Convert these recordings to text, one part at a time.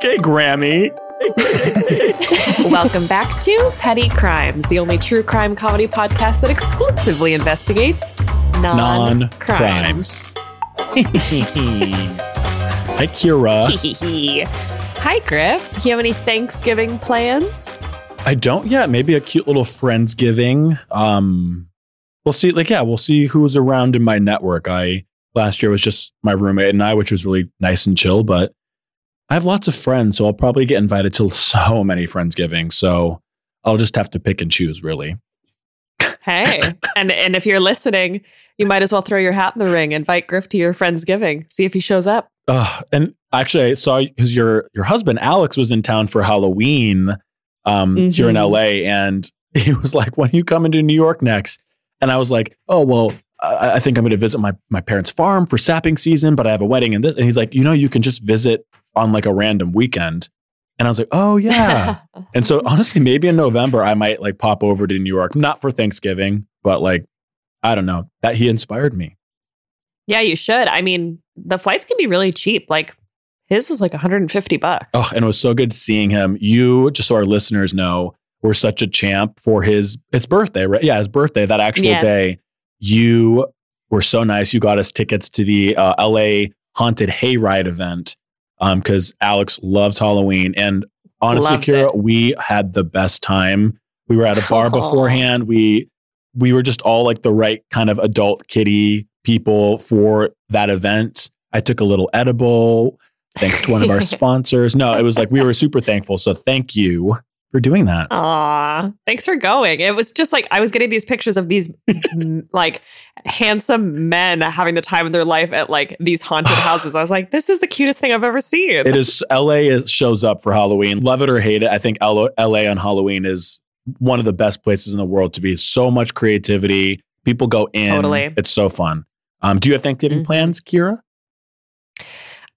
Okay, Grammy. Welcome back to Petty Crimes, the only true crime comedy podcast that exclusively investigates non-crimes. Hi, Kira. Hi, Griff. You have any Thanksgiving plans? I don't yet. Maybe a cute little Friendsgiving. We'll see. We'll see who's around in my network. Last year was just my roommate and I, which was really nice and chill, but I have lots of friends, so I'll probably get invited to so many Friendsgiving. So I'll just have to pick and choose, really. Hey, and if you're listening, you might as well throw your hat in the ring. Invite Griff to your Friendsgiving. See if he shows up. And actually, I saw, because your husband, Alex, was in town for Halloween here in LA. And he was like, when are you coming to New York next? And I was like, oh, well, I think I'm going to visit my parents' farm for sapping season, but I have a wedding and this. And he's like, you can just visit on like a random weekend. And I was like, oh yeah. And so honestly, maybe in November, I might like pop over to New York, not for Thanksgiving, but like, I don't know, that he inspired me. Yeah, you should. I mean, the flights can be really cheap. Like his was like $150. Oh, and it was so good seeing him. You, just so our listeners know, were such a champ for his birthday, right? Yeah, his birthday, that actual day. You were so nice. You got us tickets to the LA Haunted Hayride event because Alex loves Halloween. And honestly, Kira, we had the best time. We were at a bar beforehand. We were just all like the right kind of adult kiddie people for that event. I took a little edible, thanks to one of our sponsors. No, it was like we were super thankful. So thank you for doing that. Aw, thanks for going. It was just like, I was getting these pictures of these like handsome men having the time of their life at like these haunted houses. I was like, this is the cutest thing I've ever seen. It is. LA shows up for Halloween. Love it or hate it. I think LA on Halloween is one of the best places in the world to be. So much creativity. People go in. Totally. It's so fun. Do you have Thanksgiving plans, Kira?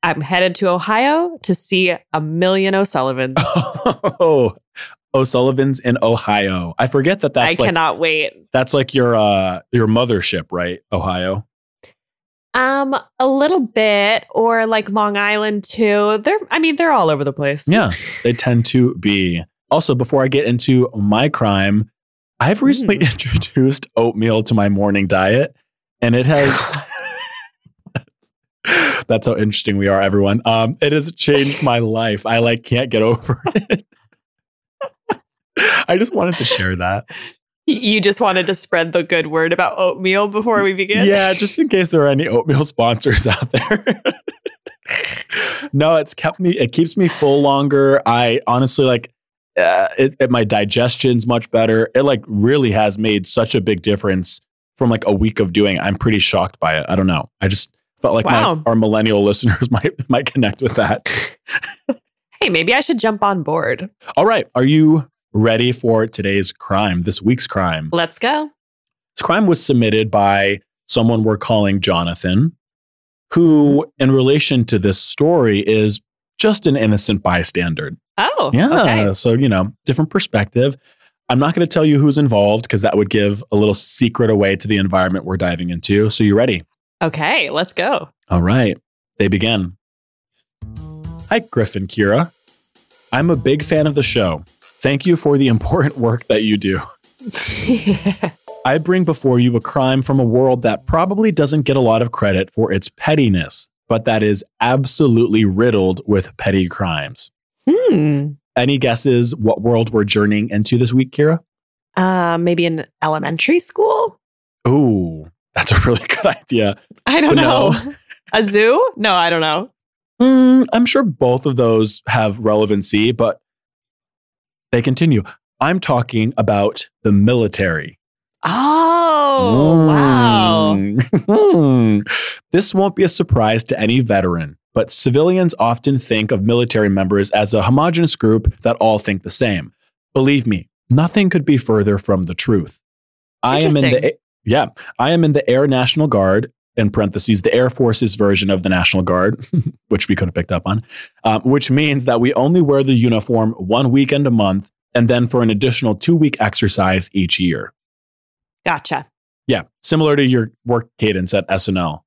I'm headed to Ohio to see a million O'Sullivans. Oh, O'Sullivans in Ohio. I forget that's I cannot wait. That's like your mothership, right? Ohio. A little bit, or like Long Island too. They're all over the place. Yeah, they tend to be. Also, before I get into my crime, I've recently introduced oatmeal to my morning diet, and it has... That's how interesting we are, everyone. It has changed my life. I like can't get over it. I just wanted to share that. You just wanted to spread the good word about oatmeal before we begin? Yeah, just in case there are any oatmeal sponsors out there. No, it keeps me full longer. I honestly my digestion's much better. It like really has made such a big difference from like a week of doing. I'm pretty shocked by it. I don't know. I just felt like our millennial listeners might connect with that. Hey, maybe I should jump on board. All right. Are you ready for this week's crime? Let's go. This crime was submitted by someone we're calling Jonathan, who in relation to this story is just an innocent bystander. Oh, yeah. Okay. So, different perspective. I'm not going to tell you who's involved because that would give a little secret away to the environment we're diving into. So you ready? Okay, let's go. All right, they begin. Hi, Griff and Kira. I'm a big fan of the show. Thank you for the important work that you do. I bring before you a crime from a world that probably doesn't get a lot of credit for its pettiness, but that is absolutely riddled with petty crimes. Any guesses what world we're journeying into this week, Kira? Maybe an elementary school? Ooh. That's a really good idea. I don't know. A zoo? No, I don't know. I'm sure both of those have relevancy, but they continue. I'm talking about the military. Oh, wow. This won't be a surprise to any veteran, but civilians often think of military members as a homogenous group that all think the same. Believe me, nothing could be further from the truth. I am in the Air National Guard, in parentheses, the Air Force's version of the National Guard, which we could have picked up on, which means that we only wear the uniform one weekend a month and then for an additional 2-week exercise each year. Gotcha. Yeah. Similar to your work cadence at SNL.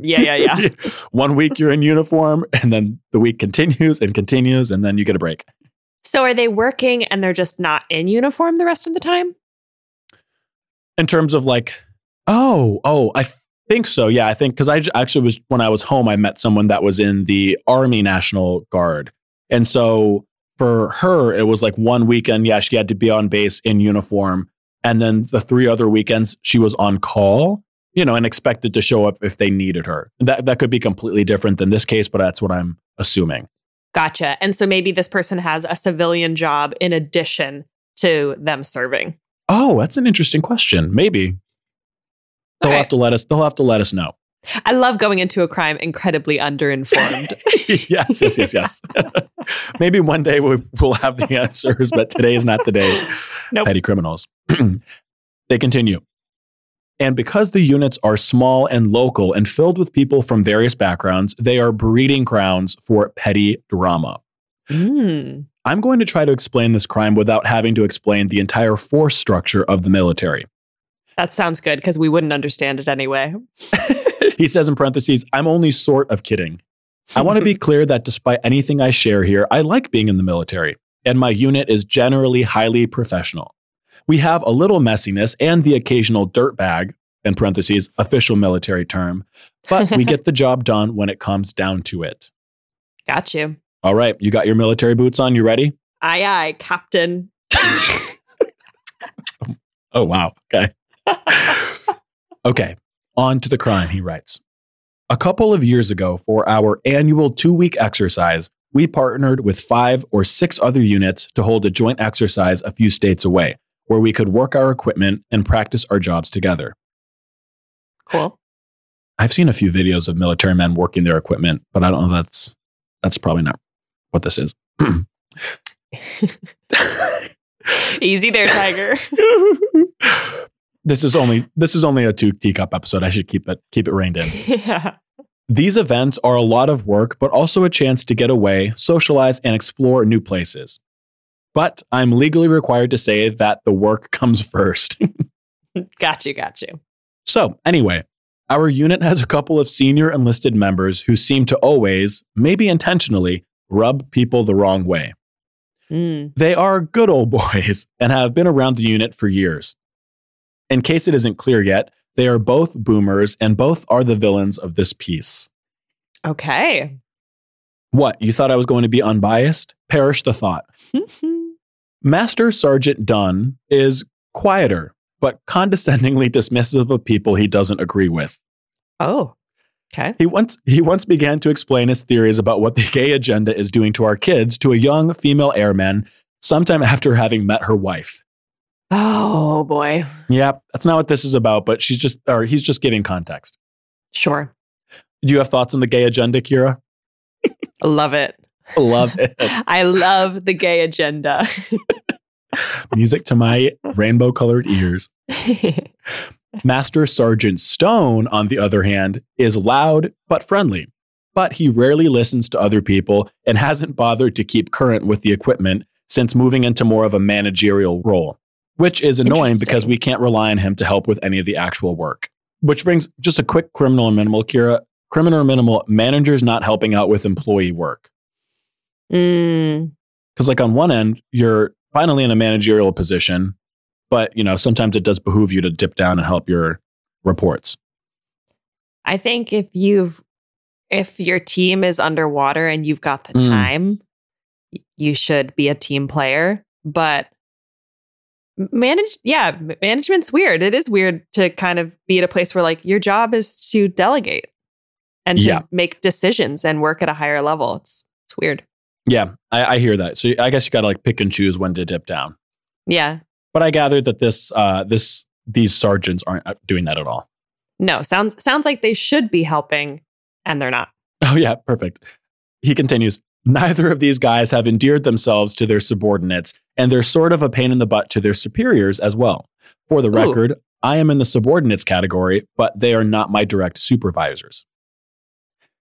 Yeah. 1 week you're in uniform, and then the week continues, and then you get a break. So are they working and they're just not in uniform the rest of the time? In terms of like, I think so. Yeah, I think because when I was home, I met someone that was in the Army National Guard. And so for her, it was like one weekend. Yeah, she had to be on base in uniform. And then the three other weekends, she was on call, and expected to show up if they needed her. That could be completely different than this case, but that's what I'm assuming. Gotcha. And so maybe this person has a civilian job in addition to them serving. Oh, that's an interesting question. Maybe. They'll have to let us know. I love going into a crime incredibly underinformed. Yes. Maybe one day we'll have the answers, but today is not the day. Nope. Petty criminals. They continue. And because the units are small and local and filled with people from various backgrounds, they are breeding grounds for petty drama. I'm going to try to explain this crime without having to explain the entire force structure of the military. That sounds good, because we wouldn't understand it anyway. He says in parentheses, I'm only sort of kidding. I want to be clear that despite anything I share here, I like being in the military, and my unit is generally highly professional. We have a little messiness and the occasional dirtbag, in parentheses, official military term, but we get the job done when it comes down to it. Got you. All right. You got your military boots on. You ready? Aye, Captain. Oh, wow. Okay. Okay. On to the crime, he writes. A couple of years ago, for our annual 2-week exercise, we partnered with 5 or 6 other units to hold a joint exercise a few states away, where we could work our equipment and practice our jobs together. Cool. I've seen a few videos of military men working their equipment, but I don't know if that's probably not what this is. Easy there, Tiger. This is only a 2 teacup episode. I should keep it reined in. Yeah. These events are a lot of work, but also a chance to get away, socialize, and explore new places. But I'm legally required to say that the work comes first. Got you. So anyway, our unit has a couple of senior enlisted members who seem to always, maybe intentionally, rub people the wrong way. They are good old boys and have been around the unit for years. In case it isn't clear yet, they are both boomers and both are the villains of this piece. Okay. What, you thought I was going to be unbiased? Perish the thought. Master Sergeant Dunn is quieter, but condescendingly dismissive of people he doesn't agree with. Oh, okay. He once began to explain his theories about what the gay agenda is doing to our kids to a young female airman sometime after having met her wife. Oh, boy. Yeah, that's not what this is about, but he's just giving context. Sure. Do you have thoughts on the gay agenda, Kira? Love it. I love the gay agenda. Music to my rainbow-colored ears. Master Sergeant Stone, on the other hand, is loud but friendly, but he rarely listens to other people and hasn't bothered to keep current with the equipment since moving into more of a managerial role. Which is annoying because we can't rely on him to help with any of the actual work. Which brings just a quick criminal minimal, Kira. Criminal minimal, managers not helping out with employee work. Because like on one end, you're finally in a managerial position, but sometimes it does behoove you to dip down and help your reports. I think if your team is underwater and you've got the time, you should be a team player, but management's weird. It is weird to kind of be at a place where like your job is to delegate and to make decisions and work at a higher level. It's weird. Yeah, I hear that. So I guess you got to like pick and choose when to dip down. Yeah. But I gathered that these sergeants aren't doing that at all. No, sounds like they should be helping and they're not. Oh yeah, perfect. He continues, neither of these guys have endeared themselves to their subordinates, and they're sort of a pain in the butt to their superiors as well. For the record, I am in the subordinates category, but they are not my direct supervisors.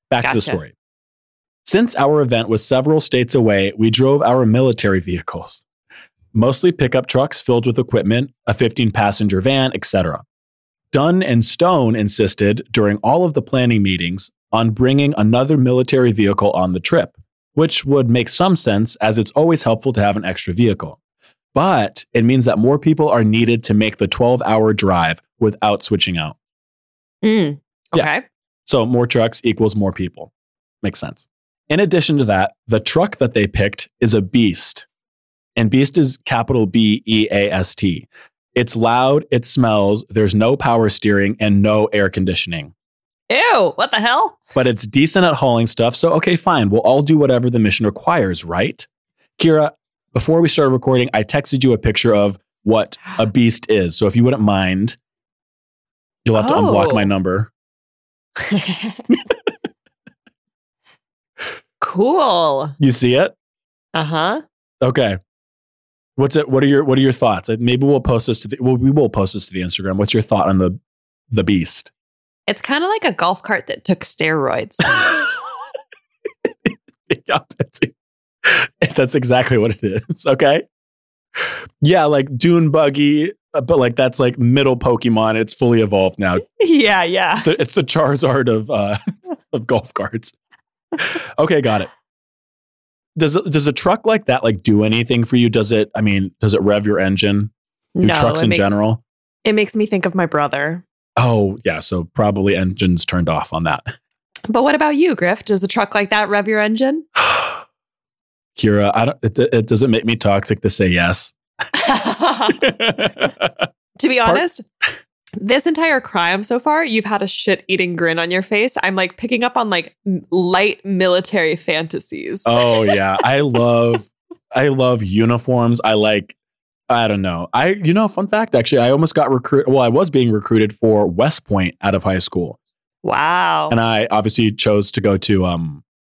Back to the story. Since our event was several states away, we drove our military vehicles, mostly pickup trucks filled with equipment, a 15-passenger van, etc. Dunn and Stone insisted during all of the planning meetings on bringing another military vehicle on the trip, which would make some sense as it's always helpful to have an extra vehicle. But it means that more people are needed to make the 12-hour drive without switching out. Okay. Yeah. So more trucks equals more people. Makes sense. In addition to that, the truck that they picked is a beast. And beast is capital B-E-A-S-T. It's loud, it smells, there's no power steering and no air conditioning. Ew, what the hell? But it's decent at hauling stuff, so okay, fine. We'll all do whatever the mission requires, right? Kira, before we started recording, I texted you a picture of what a beast is. So if you wouldn't mind, you'll have to unblock my number. Cool. You see it? Uh-huh. Okay. What's it? What are your thoughts? Maybe we'll post this to the Instagram. What's your thought on the beast? It's kind of like a golf cart that took steroids. Yeah, that's exactly what it is. Okay. Yeah, like Dune Buggy, but like that's like middle Pokemon. It's fully evolved now. Yeah. It's the Charizard of golf carts. Okay, got it. Does a truck like that like do anything for you? Does it rev your engine? No, trucks in general? It makes me think of my brother. Oh, yeah. So probably engines turned off on that. But what about you, Griff? Does a truck like that rev your engine? Kira, it doesn't make me toxic to say yes. To be honest, this entire crime so far, you've had a shit-eating grin on your face. I'm like picking up on like light military fantasies. Oh, yeah. I love uniforms. I don't know. Fun fact, actually, I almost got recruited. Well, I was being recruited for West Point out of high school. Wow. And I obviously chose to go to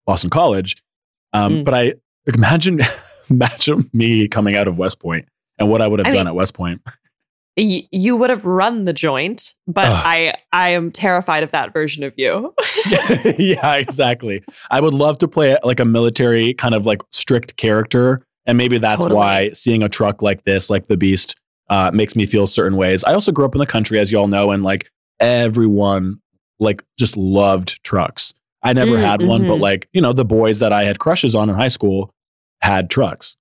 Boston College. But I imagine me coming out of West Point and what I would have done at West Point. You would have run the joint, but I am terrified of that version of you. Yeah, exactly. I would love to play like a military kind of like strict character. And maybe that's why seeing a truck like this, like the beast, makes me feel certain ways. I also grew up in the country, as you all know, and like everyone like just loved trucks. I never had one, but like, you know, the boys that I had crushes on in high school had trucks.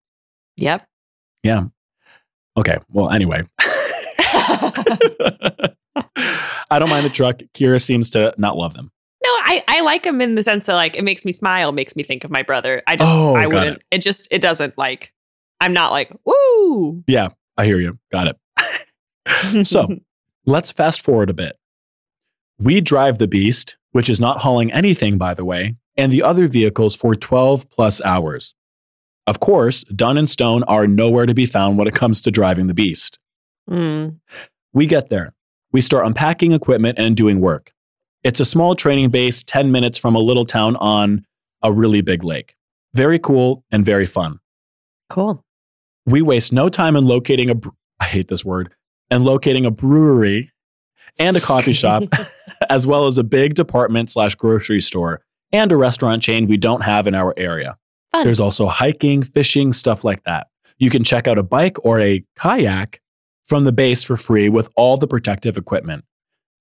Yep. Yeah. Okay. Well, anyway. I don't mind a truck. Kira seems to not love them. No, I like them in the sense that like it makes me smile, makes me think of my brother. It doesn't like, I'm not like, woo. Yeah, I hear you. Got it. So let's fast forward a bit. We drive the beast, which is not hauling anything, by the way, and the other vehicles for 12 plus hours. Of course, Dunn and Stone are nowhere to be found when it comes to driving the beast. We get there. We start unpacking equipment and doing work. It's a small training base 10 minutes from a little town on a really big lake. Very cool and very fun. Cool. We waste no time in locating a brewery and a coffee shop, as well as a big department/grocery store and a restaurant chain we don't have in our area. Fun. There's also hiking, fishing, stuff like that. You can check out a bike or a kayak from the base for free with all the protective equipment.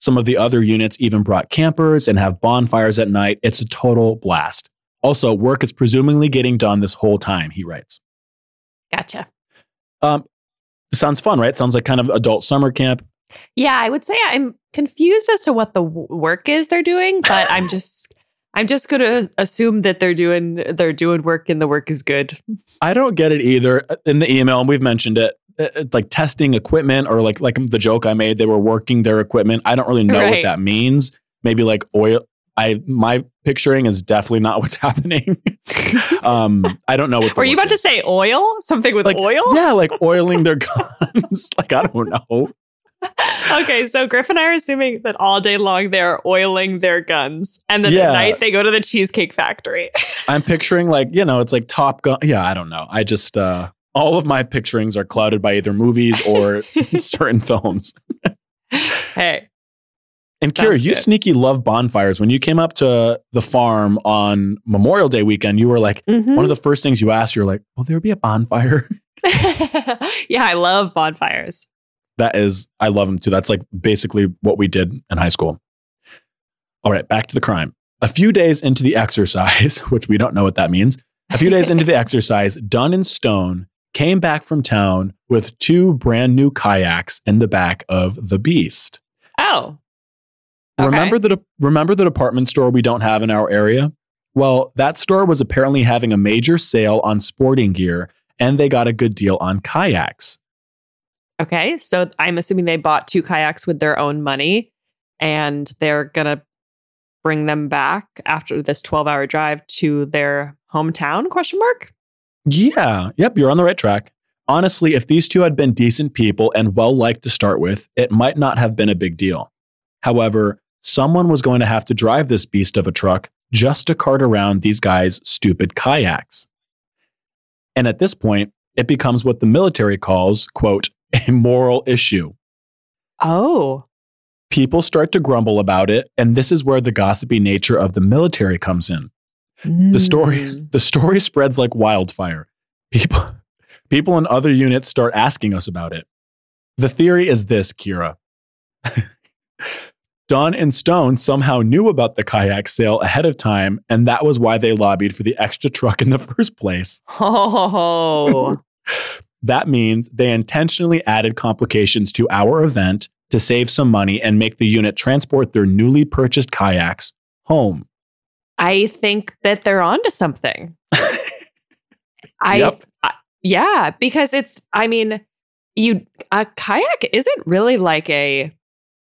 Some of the other units even brought campers and have bonfires at night. It's a total blast. Also, work is presumably getting done this whole time, he writes. Gotcha. Sounds fun, right? Sounds like kind of adult summer camp. Yeah, I would say I'm confused as to what the work is they're doing, but I'm just going to assume that they're doing work and the work is good. I don't get it either. In the email, and we've mentioned it, it's like testing equipment or like the joke I made, they were working their equipment. I don't really know what that means. Maybe like oil. My picturing is definitely not what's happening. I don't know what the Were you about is. To say oil? Something with like, oil? Yeah, like oiling their guns. Like, I don't know. Okay, so Griff and I are assuming that all day long they're oiling their guns. And then at night they go to the Cheesecake Factory. I'm picturing like, you know, it's like Top Gun. Yeah, I don't know. I just... all of my picturings are clouded by either movies or certain films. Hey. And Kira, you sneaky love bonfires. When you came up to the farm on Memorial Day weekend, you were like, one of the first things you asked, you're like, will there be a bonfire? Yeah, I love bonfires. That is, I love him too. That's like basically what we did in high school. All right, back to the crime. A few days into the exercise, which we don't know what that means. A few days into the exercise, Dunn and Stone came back from town with two brand new kayaks in the back of the Beast. Oh. Okay. Remember the department store we don't have in our area? Well, that store was apparently having a major sale on sporting gear, and they got a good deal on kayaks. Okay, so I'm assuming they bought two kayaks with their own money, and they're going to bring them back after this 12-hour drive to their hometown, question mark? Yeah, yep, you're on the right track. Honestly, if these two had been decent people and well-liked to start with, it might not have been a big deal. However, someone was going to have to drive this beast of a truck just to cart around these guys' stupid kayaks. And at this point, it becomes what the military calls, quote, a moral issue. Oh. People start to grumble about it, and this is where the gossipy nature of the military comes in. Mm. The story spreads like wildfire. People in other units start asking us about it. The theory is this, Kira. Dunn and Stone somehow knew about the kayak sale ahead of time, and that was why they lobbied for the extra truck in the first place. Oh. That means they intentionally added complications to our event to save some money and make the unit transport their newly purchased kayaks home. I think that they're onto something. Yeah, because it's, I mean, a kayak isn't really like a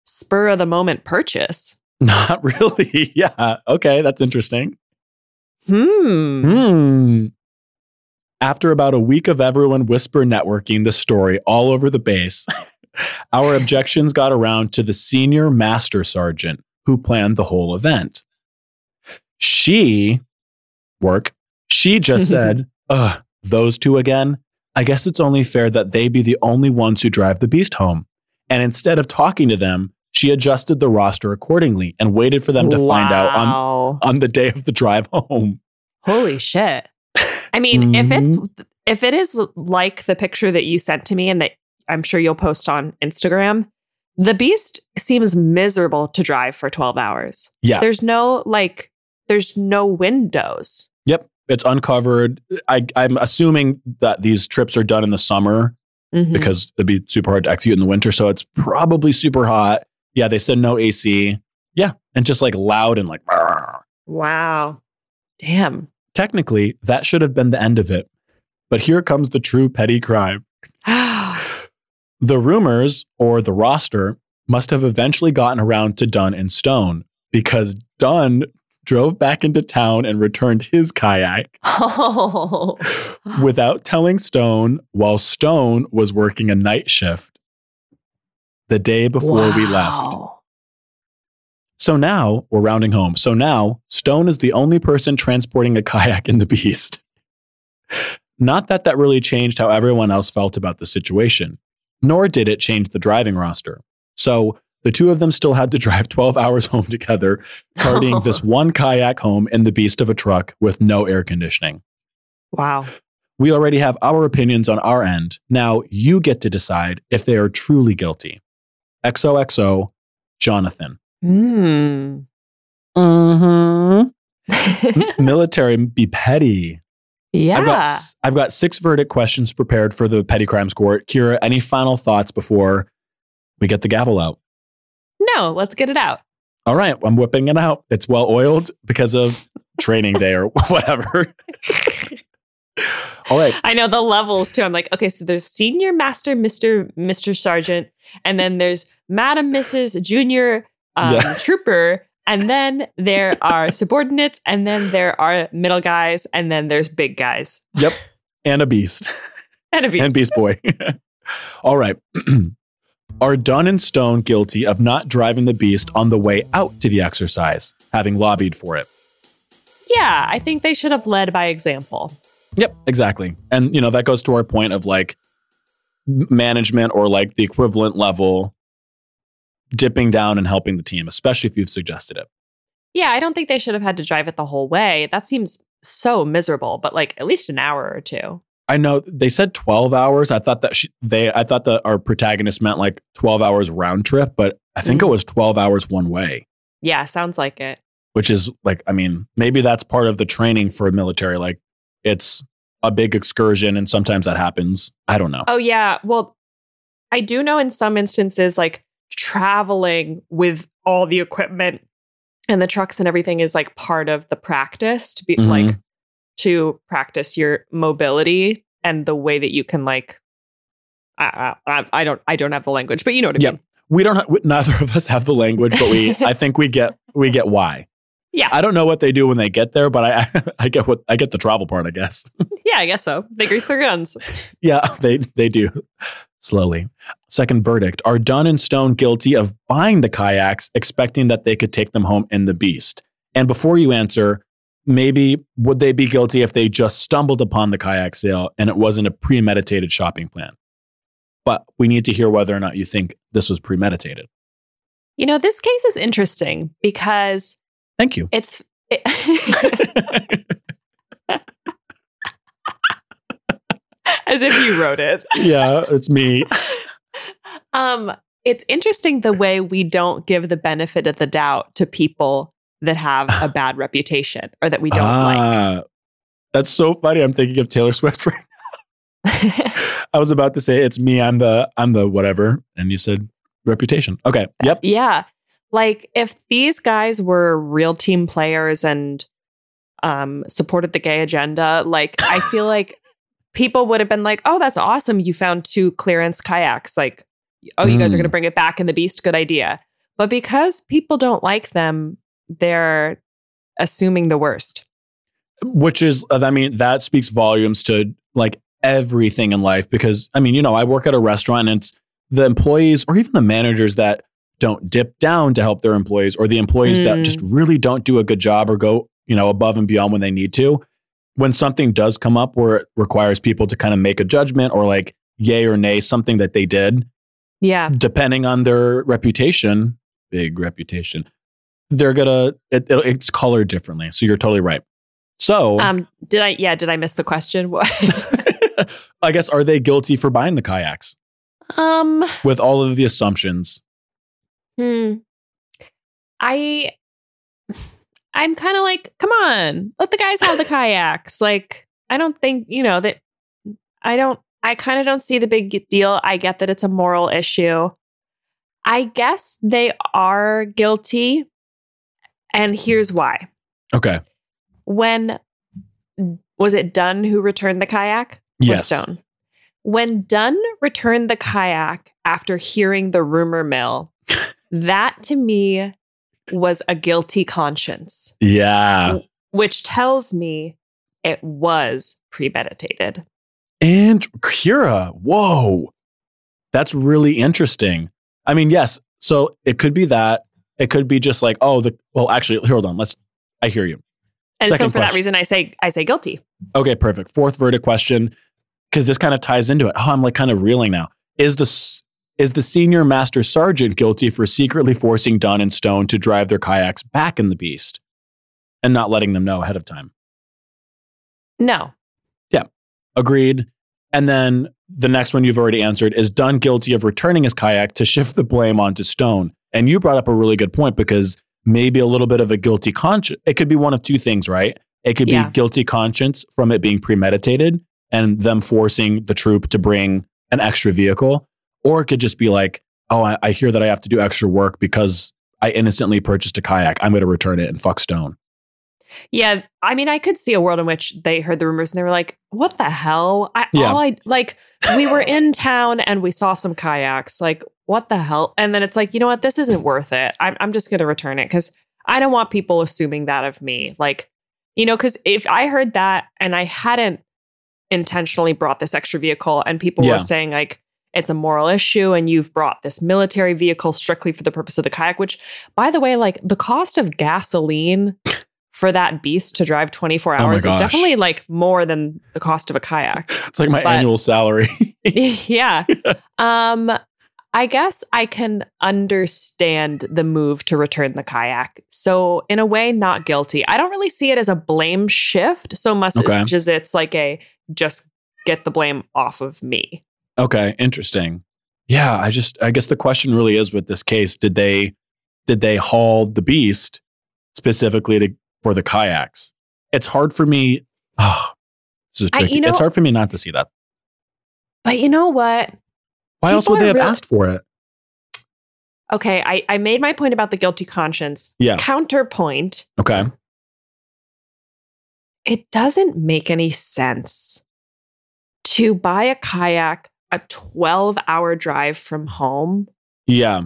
spur of the moment purchase. Not really. Yeah. Okay. That's interesting. After about a week of everyone whisper networking the story all over the base, our objections got around to the senior master sergeant who planned the whole event. She just said, "Ugh, those two again? I guess it's only fair that they be the only ones who drive the beast home." And instead of talking to them, she adjusted the roster accordingly and waited for them to find out on the day of the drive home. Holy shit. I mean, if it is like the picture that you sent to me and that I'm sure you'll post on Instagram, the beast seems miserable to drive for 12 hours. Yeah. There's no windows. Yep. It's uncovered. I'm assuming that these trips are done in the summer. Mm-hmm. Because it'd be super hard to execute in the winter. So it's probably super hot. Yeah, they said no AC. Yeah. And just like loud and like. Argh. Wow. Damn. Technically, that should have been the end of it. But here comes the true petty crime. The rumors, or the roster, must have eventually gotten around to Dunn and Stone, because Dunn drove back into town and returned his kayak without telling Stone, while Stone was working a night shift the day before we left. So now we're rounding home. So now Stone is the only person transporting a kayak in the beast. Not that that really changed how everyone else felt about the situation, nor did it change the driving roster. So the two of them still had to drive 12 hours home together, carting this one kayak home in the beast of a truck with no air conditioning. Wow. We already have our opinions on our end. Now you get to decide if they are truly guilty. XOXO, Jonathan. Military be petty. Yeah. I've got 6 verdict questions prepared for the Petty Crimes Court. Kira, any final thoughts before we get the gavel out? No, let's get it out. All right. I'm whipping it out. It's well-oiled because of training day or whatever. All right. I know the levels too. I'm like, okay, so there's senior master, Mr. Sergeant, and then there's Madam, Mrs. Junior Trooper, and then there are subordinates, and then there are middle guys, and then there's big guys. Yep. And a beast. And beast boy. All right. Are Dunn and Stone guilty of not driving the beast on the way out to the exercise, having lobbied for it? Yeah, I think they should have led by example. Yep, exactly. And, you know, that goes to our point of like management or like the equivalent level dipping down and helping the team, especially if you've suggested it. Yeah, I don't think they should have had to drive it the whole way. That seems so miserable, but like at least an hour or two. I know they said 12 hours. I thought that our protagonist meant like 12 hours round trip, but I think it was 12 hours one way. Yeah, sounds like it. Which is like, I mean, maybe that's part of the training for a military. Like, it's a big excursion, and sometimes that happens. I don't know. Oh, yeah. Well, I do know in some instances, like, traveling with all the equipment and the trucks and everything is like part of the practice to be like to practice your mobility and the way that you can like. I don't have the language, but you know what I mean. We don't. Neither of us have the language, but we. I think we get why. Yeah. I don't know what they do when they get there, but I get the travel part, I guess. Yeah, I guess so. They grease their guns. Yeah, they do. Slowly. Second verdict. Are Dunn and Stone guilty of buying the kayaks, expecting that they could take them home in the Beast? And before you answer, maybe would they be guilty if they just stumbled upon the kayak sale and it wasn't a premeditated shopping plan? But we need to hear whether or not you think this was premeditated. You know, this case is interesting because... Thank you. As if you wrote it. Yeah, it's me. It's interesting the way we don't give the benefit of the doubt to people that have a bad reputation or that we don't like. That's so funny. I'm thinking of Taylor Swift right now. I was about to say, it's me. I'm the whatever. And you said reputation. Okay. Yep. Yeah. Like, if these guys were real team players and supported the gay agenda, like, I feel like people would have been like, oh, that's awesome. You found 2 clearance kayaks. Like, oh, you guys are going to bring it back in the Beast. Good idea. But because people don't like them, they're assuming the worst. Which is, I mean, that speaks volumes to like everything in life. Because, I mean, you know, I work at a restaurant and it's the employees or even the managers that don't dip down to help their employees or the employees that just really don't do a good job or go, you know, above and beyond when they need to. When something does come up where it requires people to kind of make a judgment or like yay or nay, something that they did, depending on their reputation, big reputation, they're gonna it's colored differently. So you're totally right. So did I miss the question? I guess, are they guilty for buying the kayaks? With all of the assumptions. I'm kind of like, come on, let the guys have the kayaks. Like, I don't think, you know, that I kind of don't see the big deal. I get that it's a moral issue. I guess they are guilty. And here's why. Okay. When was it Dunn who returned the kayak? Yes. Or Stone? When Dunn returned the kayak after hearing the rumor mill, that to me was a guilty conscience. Yeah. Which tells me it was premeditated. And Kira, whoa. That's really interesting. I mean, yes. So it could be that. It could be just like, actually, hold on. I hear you. And second so for question. That reason, I say guilty. Okay, perfect. Fourth verdict question, because this kind of ties into it. Oh, I'm like kind of reeling now. Is the senior master sergeant guilty for secretly forcing Dunn and Stone to drive their kayaks back in the Beast and not letting them know ahead of time? No. Yeah. Agreed. And then the next one you've already answered is Dunn guilty of returning his kayak to shift the blame onto Stone. And you brought up a really good point because maybe a little bit of a guilty conscience. It could be one of two things, right? It could be guilty conscience from it being premeditated and them forcing the troop to bring an extra vehicle. Or it could just be like, oh, I hear that I have to do extra work because I innocently purchased a kayak. I'm going to return it and fuck Stone. Yeah. I mean, I could see a world in which they heard the rumors and they were like, what the hell? We were in town and we saw some kayaks. Like, what the hell? And then it's like, you know what? This isn't worth it. I'm just going to return it because I don't want people assuming that of me. Like, you know, because if I heard that and I hadn't intentionally brought this extra vehicle and people were saying like, it's a moral issue, and you've brought this military vehicle strictly for the purpose of the kayak, which, by the way, like the cost of gasoline for that Beast to drive 24 hours is definitely like more than the cost of a kayak. It's like my annual salary. Yeah. I guess I can understand the move to return the kayak. So in a way, not guilty. I don't really see it as a blame shift so much as it's like a just get the blame off of me. Okay, interesting. Yeah, I guess the question really is with this case, did they haul the beast specifically for the kayaks? It's hard for me. Oh, this is tricky. It's hard for me not to see that. But you know what? Why else would they have asked for it? Okay, I made my point about the guilty conscience. Yeah. Counterpoint. Okay. It doesn't make any sense to buy a kayak a 12-hour drive from home. Yeah.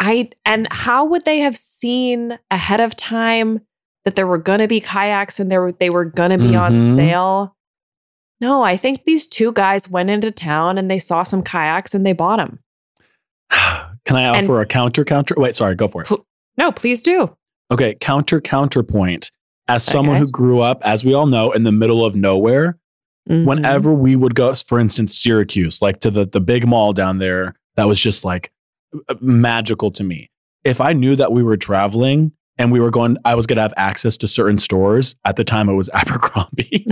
And how would they have seen ahead of time that there were going to be kayaks and they were going to be on sale? No, I think these two guys went into town and they saw some kayaks and they bought them. Can I offer a counter? Wait, sorry, go for it. No, please do. Okay, counterpoint. As someone who grew up, as we all know, in the middle of nowhere, whenever we would go, for instance, Syracuse, like to the big mall down there, that was just like magical to me. If I knew that we were traveling and we were going, I was going to have access to certain stores. At the time, it was Abercrombie.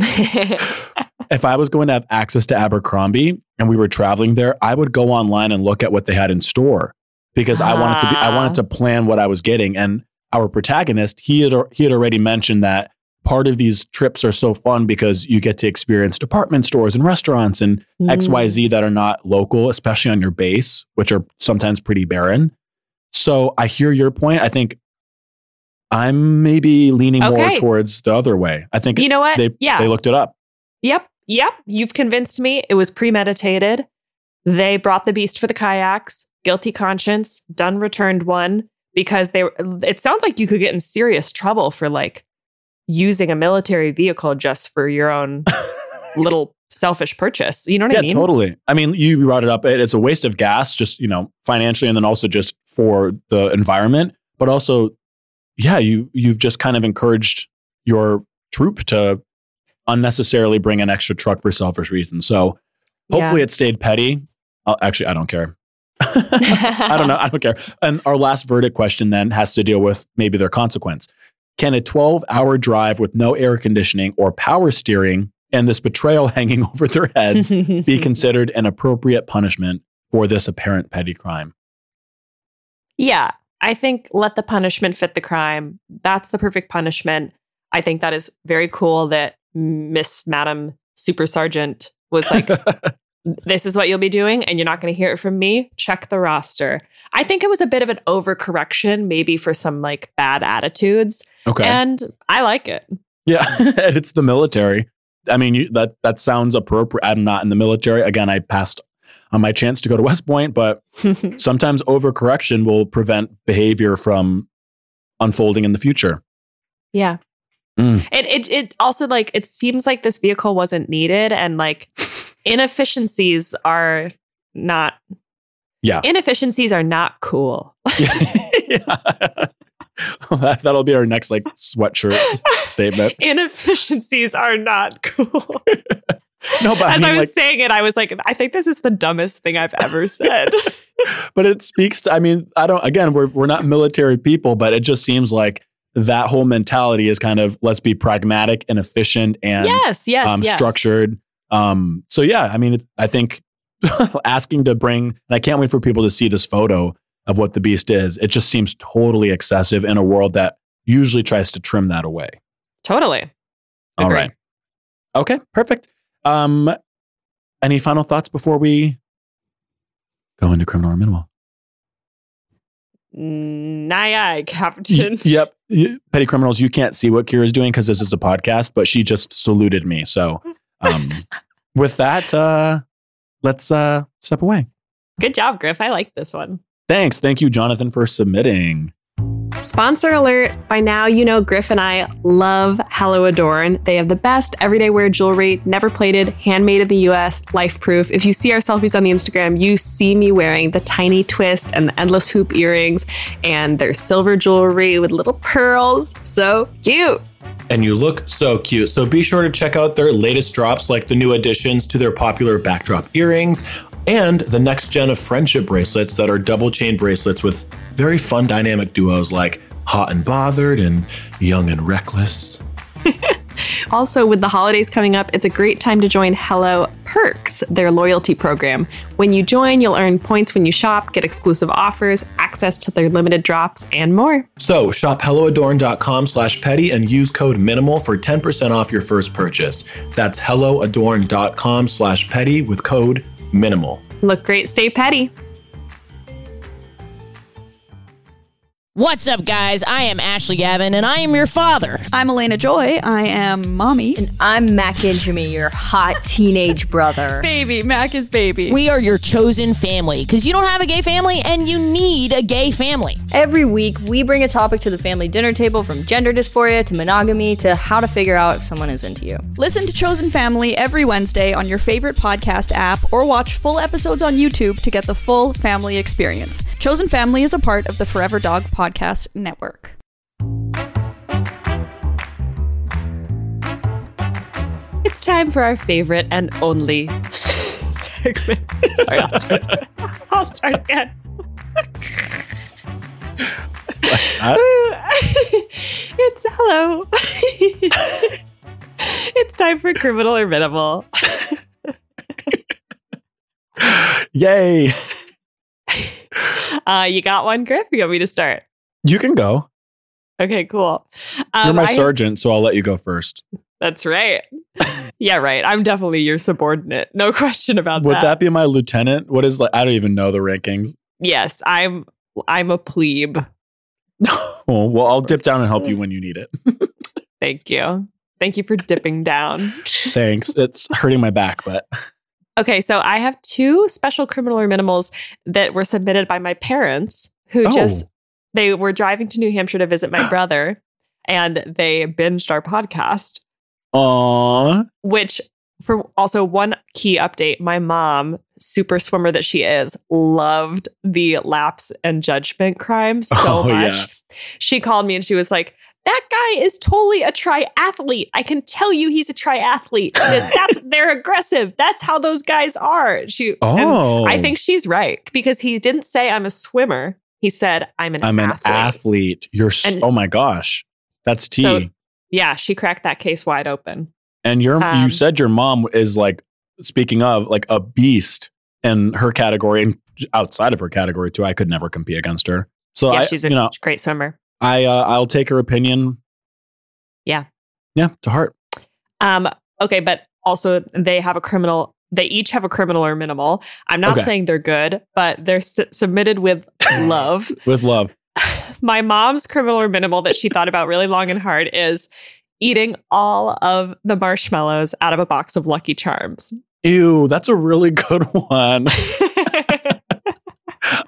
If I was going to have access to Abercrombie and we were traveling there, I would go online and look at what they had in store because I wanted to plan what I was getting. And our protagonist, he had already mentioned that part of these trips are so fun because you get to experience department stores and restaurants and XYZ that are not local, especially on your base, which are sometimes pretty barren. So I hear your point. I think I'm maybe leaning more towards the other way. I think you know what? They looked it up. Yep. You've convinced me. It was premeditated. They brought the beast for the kayaks. Guilty conscience. Dunn returned one because it sounds like you could get in serious trouble for like using a military vehicle just for your own little selfish purchase. You know what I mean? Yeah, totally. I mean, you brought it up. It's a waste of gas, just, financially, and then also just for the environment. But also, yeah, you've just kind of encouraged your troop to unnecessarily bring an extra truck for selfish reasons. So hopefully it stayed petty. Actually, I don't care. I don't know. I don't care. And our last verdict question then has to deal with maybe their consequence. Can a 12-hour drive with no air conditioning or power steering and this betrayal hanging over their heads be considered an appropriate punishment for this apparent petty crime? Yeah, I think let the punishment fit the crime. That's the perfect punishment. I think that is very cool that Madam Super Sergeant was like, this is what you'll be doing and you're not going to hear it from me. Check the roster. I think it was a bit of an overcorrection, maybe for some like bad attitudes. Okay. And I like it. Yeah. It's the military. I mean, that sounds appropriate. I'm not in the military. Again, I passed on my chance to go to West Point, but sometimes overcorrection will prevent behavior from unfolding in the future. Yeah. Mm. It also like, it seems like this vehicle wasn't needed and like inefficiencies are not. Yeah. Inefficiencies are not cool. Yeah. That'll be our next like sweatshirt statement. Inefficiencies are not cool. No, but as I was saying it, I was like, I think this is the dumbest thing I've ever said. But it speaks to, I mean, we're not military people, but it just seems like that whole mentality is kind of, let's be pragmatic and efficient and structured. So yeah, I mean, I think asking to bring, and I can't wait for people to see this photo of what the beast is. It just seems totally excessive in a world that usually tries to trim that away. Totally. All agree. Right. Okay, perfect. Any final thoughts before we go into criminal or minimal? Nay, Captain. Yep. Petty criminals, you can't see what Kira's doing because this is a podcast, but she just saluted me. So with that, let's step away. Good job, Griff. I like this one. Thanks. Thank you, Jonathan, for submitting. Sponsor alert. By now, you know Griff and I love Hello Adorn. They have the best everyday wear jewelry, never plated, handmade in the U.S., life-proof. If you see our selfies on the Instagram, you see me wearing the tiny twist and the endless hoop earrings and their silver jewelry with little pearls. So cute. And you look so cute. So be sure to check out their latest drops, like the new additions to their popular backdrop earrings, and the next gen of friendship bracelets that are double chain bracelets with very fun dynamic duos like Hot and Bothered and Young and Reckless. Also, with the holidays coming up, it's a great time to join Hello Perks, their loyalty program. When you join, you'll earn points when you shop, get exclusive offers, access to their limited drops, and more. So shop helloadorn.com/petty and use code MINIMAL for 10% off your first purchase. That's helloadorn.com/petty with code MINIMAL. Look great, stay petty. What's up, guys? I am Ashley Gavin, and I am your father. I'm Elena Joy. I am mommy. And I'm Mac Injami, your hot teenage brother. Baby. Mac is baby. We are your chosen family, because you don't have a gay family, and you need a gay family. Every week, we bring a topic to the family dinner table, from gender dysphoria to monogamy to how to figure out if someone is into you. Listen to Chosen Family every Wednesday on your favorite podcast app, or watch full episodes on YouTube to get the full family experience. Chosen Family is a part of the Forever Dog Podcast Network. It's time for our favorite and only segment. Sorry, I'll start again. It's hello. It's time for criminal or minimal. Yay. You got one, Griff? You want me to start? You can go. Okay, cool. You're my sergeant, so I'll let you go first. That's right. Yeah, right. I'm definitely your subordinate. No question about that. Would that be my lieutenant? What is, like, I don't even know the rankings. Yes, I'm a plebe. Oh, well, I'll dip down and help you when you need it. Thank you. Thank you for dipping down. Thanks. It's hurting my back, but... Okay, so I have two special criminal or minimals that were submitted by my parents they were driving to New Hampshire to visit my brother, and they binged our podcast. Aww. Which, for also one key update, my mom, super swimmer that she is, loved the lapse and judgment crime so much. Yeah. She called me and she was like, that guy is totally a triathlete. I can tell you he's a triathlete. They're aggressive. That's how those guys are. I think she's right, because he didn't say I'm a swimmer. He said I'm an athlete. Oh my gosh. That's tea. So, yeah, she cracked that case wide open. And you said your mom is, like, speaking of, like, a beast in her category and outside of her category too. I could never compete against her. So yeah, she's a great swimmer. I'll take her opinion. Yeah. Yeah, to heart. Okay, but also they each have a criminal or minimal. I'm not saying they're good, but they're submitted with love. With love. My mom's criminal or minimal that she thought about really long and hard is eating all of the marshmallows out of a box of Lucky Charms. Ew, that's a really good one.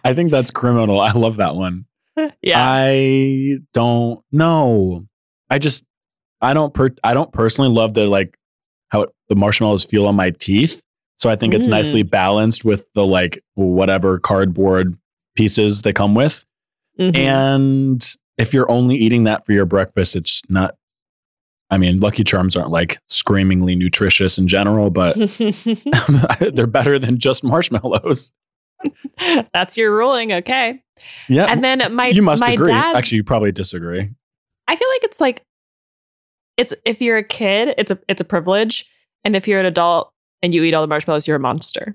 I think that's criminal. I love that one. Yeah. I don't know. I don't personally love the, like, how the marshmallows feel on my teeth. So I think it's nicely balanced with the, like, whatever cardboard pieces they come with. Mm-hmm. And if you're only eating that for your breakfast, it's not, I mean, Lucky Charms aren't, like, screamingly nutritious in general, but they're better than just marshmallows. That's your ruling, okay? Yeah, and then you must agree. Actually, you probably disagree. I feel like it's if you're a kid, it's a privilege, and if you're an adult and you eat all the marshmallows, you're a monster.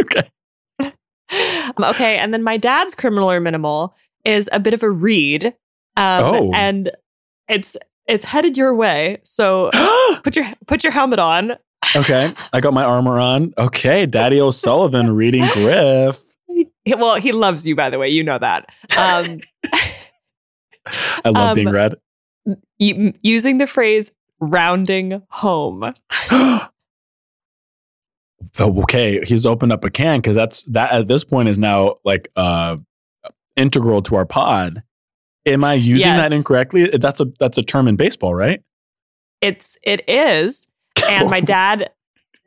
Okay. Okay, and then my dad's criminal or minimal is a bit of a read, and it's headed your way. So put your helmet on. Okay, I got my armor on. Okay, Daddy O'Sullivan reading Griff. Well, he loves you, by the way. You know that. I love being read. Using the phrase rounding home. Okay, he's opened up a can, because that at this point is now, like, integral to our pod. Am I using that incorrectly? That's a term in baseball, right? It is. And my dad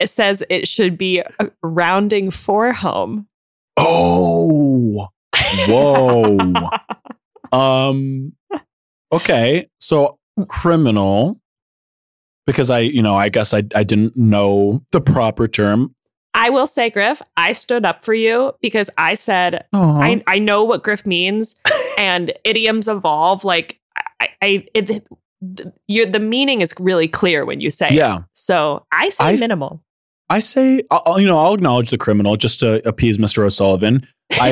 says it should be rounding for home. Oh, whoa. Okay, so criminal, because I guess I didn't know the proper term. I will say, Griff, I stood up for you, because I said, I know what Griff means, and idioms evolve. Like, I the meaning is really clear when you say it. So I say minimal. I say, I'll acknowledge the criminal just to appease Mr. O'Sullivan. I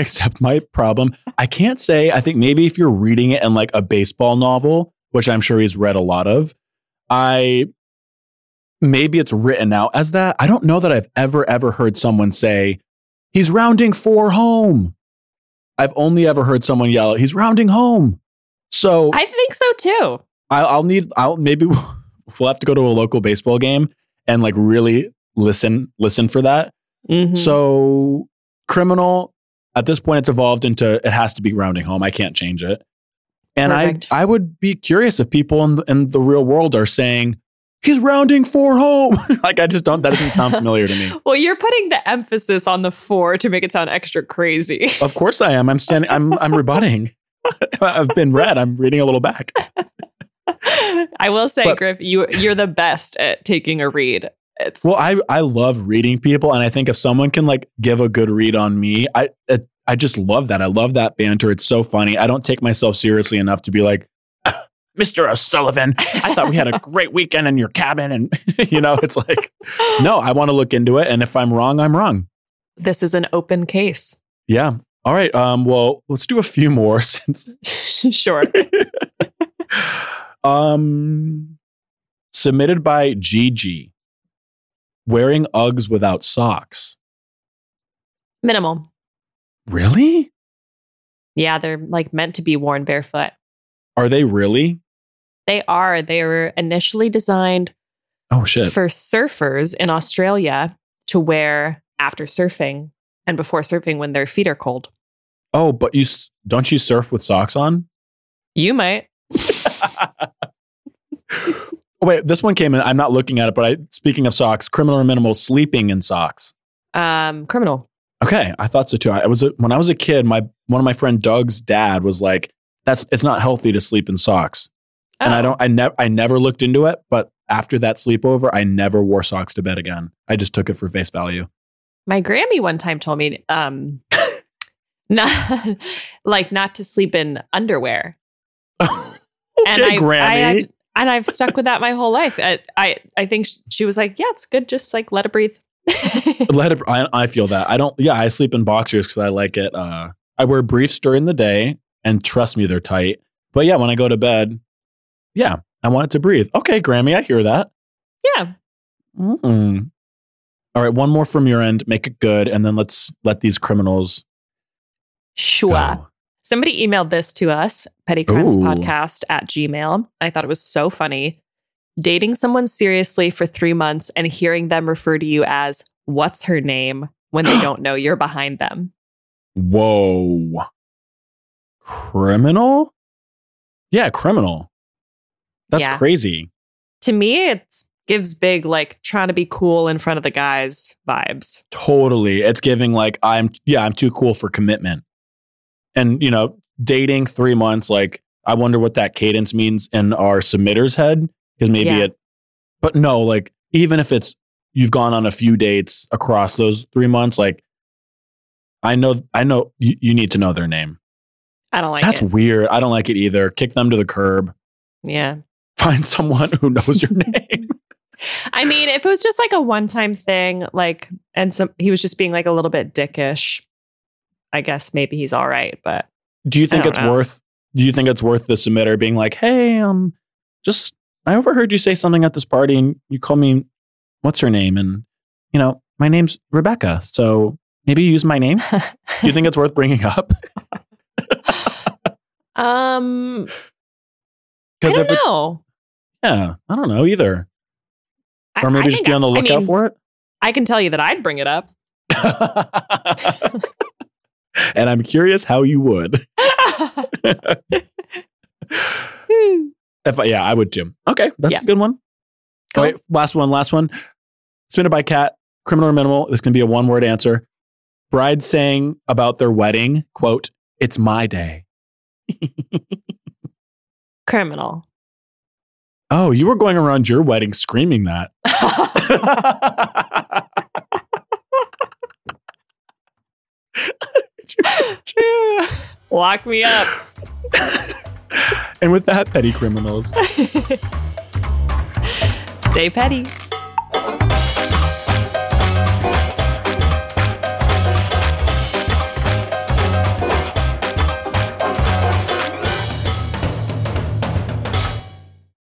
accept my problem. I can't say, I think maybe if you're reading it in like a baseball novel, which I'm sure he's read a lot of, maybe it's written out as that. I don't know that I've ever heard someone say, he's rounding four home. I've only ever heard someone yell, he's rounding home. So I think so too. Maybe we'll have to go to a local baseball game and like really listen for that. Mm-hmm. So criminal, at this point, it's evolved into, it has to be rounding home. I can't change it. And I would be curious if people in the real world are saying, he's rounding four home. That doesn't sound familiar to me. Well, you're putting the emphasis on the four to make it sound extra crazy. Of course I am. I'm rebutting. I've been read. I'm reading a little back. I will say, Griff, you're the best at taking a read. I love reading people. And I think if someone can like give a good read on me, I just love that. I love that banter. It's so funny. I don't take myself seriously enough to be like, Mr. O'Sullivan, I thought we had a great weekend in your cabin. And, it's like, no, I want to look into it. And if I'm wrong, I'm wrong. This is an open case. Yeah. All right. Well, let's do a few more since. Sure. Submitted by Gigi. Wearing Uggs without socks. Minimal. Really? Yeah. They're like meant to be worn barefoot. Are they really? They are. They were initially designed for surfers in Australia to wear after surfing and before surfing when their feet are cold. Oh, but don't you surf with socks on? You might. Wait, this one came in. I'm not looking at it, but speaking of socks, criminal or minimal, sleeping in socks? Criminal. Okay, I thought so too. When I was a kid, one of my friend Doug's dad was like, it's not healthy to sleep in socks. Oh. And I never looked into it, but after that sleepover, I never wore socks to bed again. I just took it for face value. My Grammy one time told me, not to sleep in underwear. Grammy. I've stuck with that my whole life. I think she was like, yeah, it's good. Just like, let it breathe. I feel that. I sleep in boxers cause I like it. I wear briefs during the day. And trust me, they're tight. But yeah, when I go to bed, yeah, I want it to breathe. Okay, Grammy, I hear that. Yeah. Mm-mm. All right, one more from your end. Make it good. And then let's let these criminals. Sure. Go. Somebody emailed this to us, pettycrimespodcast@gmail.com. I thought it was so funny. Dating someone seriously for 3 months and hearing them refer to you as, what's her name, when they don't know you're behind them. Whoa. Criminal? Yeah, criminal. That's crazy. To me, it gives big, like, trying to be cool in front of the guys vibes. Totally. It's giving, like, I'm too cool for commitment. And, dating 3 months, like, I wonder what that cadence means in our submitter's head. Because maybe but no, like, even if you've gone on a few dates across those 3 months, like, I know you need to know their name. I don't like it. That's weird. I don't like it either. Kick them to the curb. Yeah. Find someone who knows your name. I mean, if it was just like a one-time thing, like, and he was just being like a little bit dickish, I guess maybe he's all right, but do you think it's worth the submitter being like, hey, just, I overheard you say something at this party and you call me, what's her name? And, my name's Rebecca. So maybe use my name. Do you think it's worth bringing up? I don't know. Yeah, I don't know either. Or maybe just be on the lookout for it. I can tell you that I'd bring it up. And I'm curious how you would. I would too. Okay, that's a good one. Cool. Wait, last one. Submitted by Kat. Criminal or minimal? This can be a one-word answer. Bride saying about their wedding, quote, "It's my day." Criminal. Oh, you were going around your wedding screaming that. Lock me up. And with that, petty criminals. Stay petty.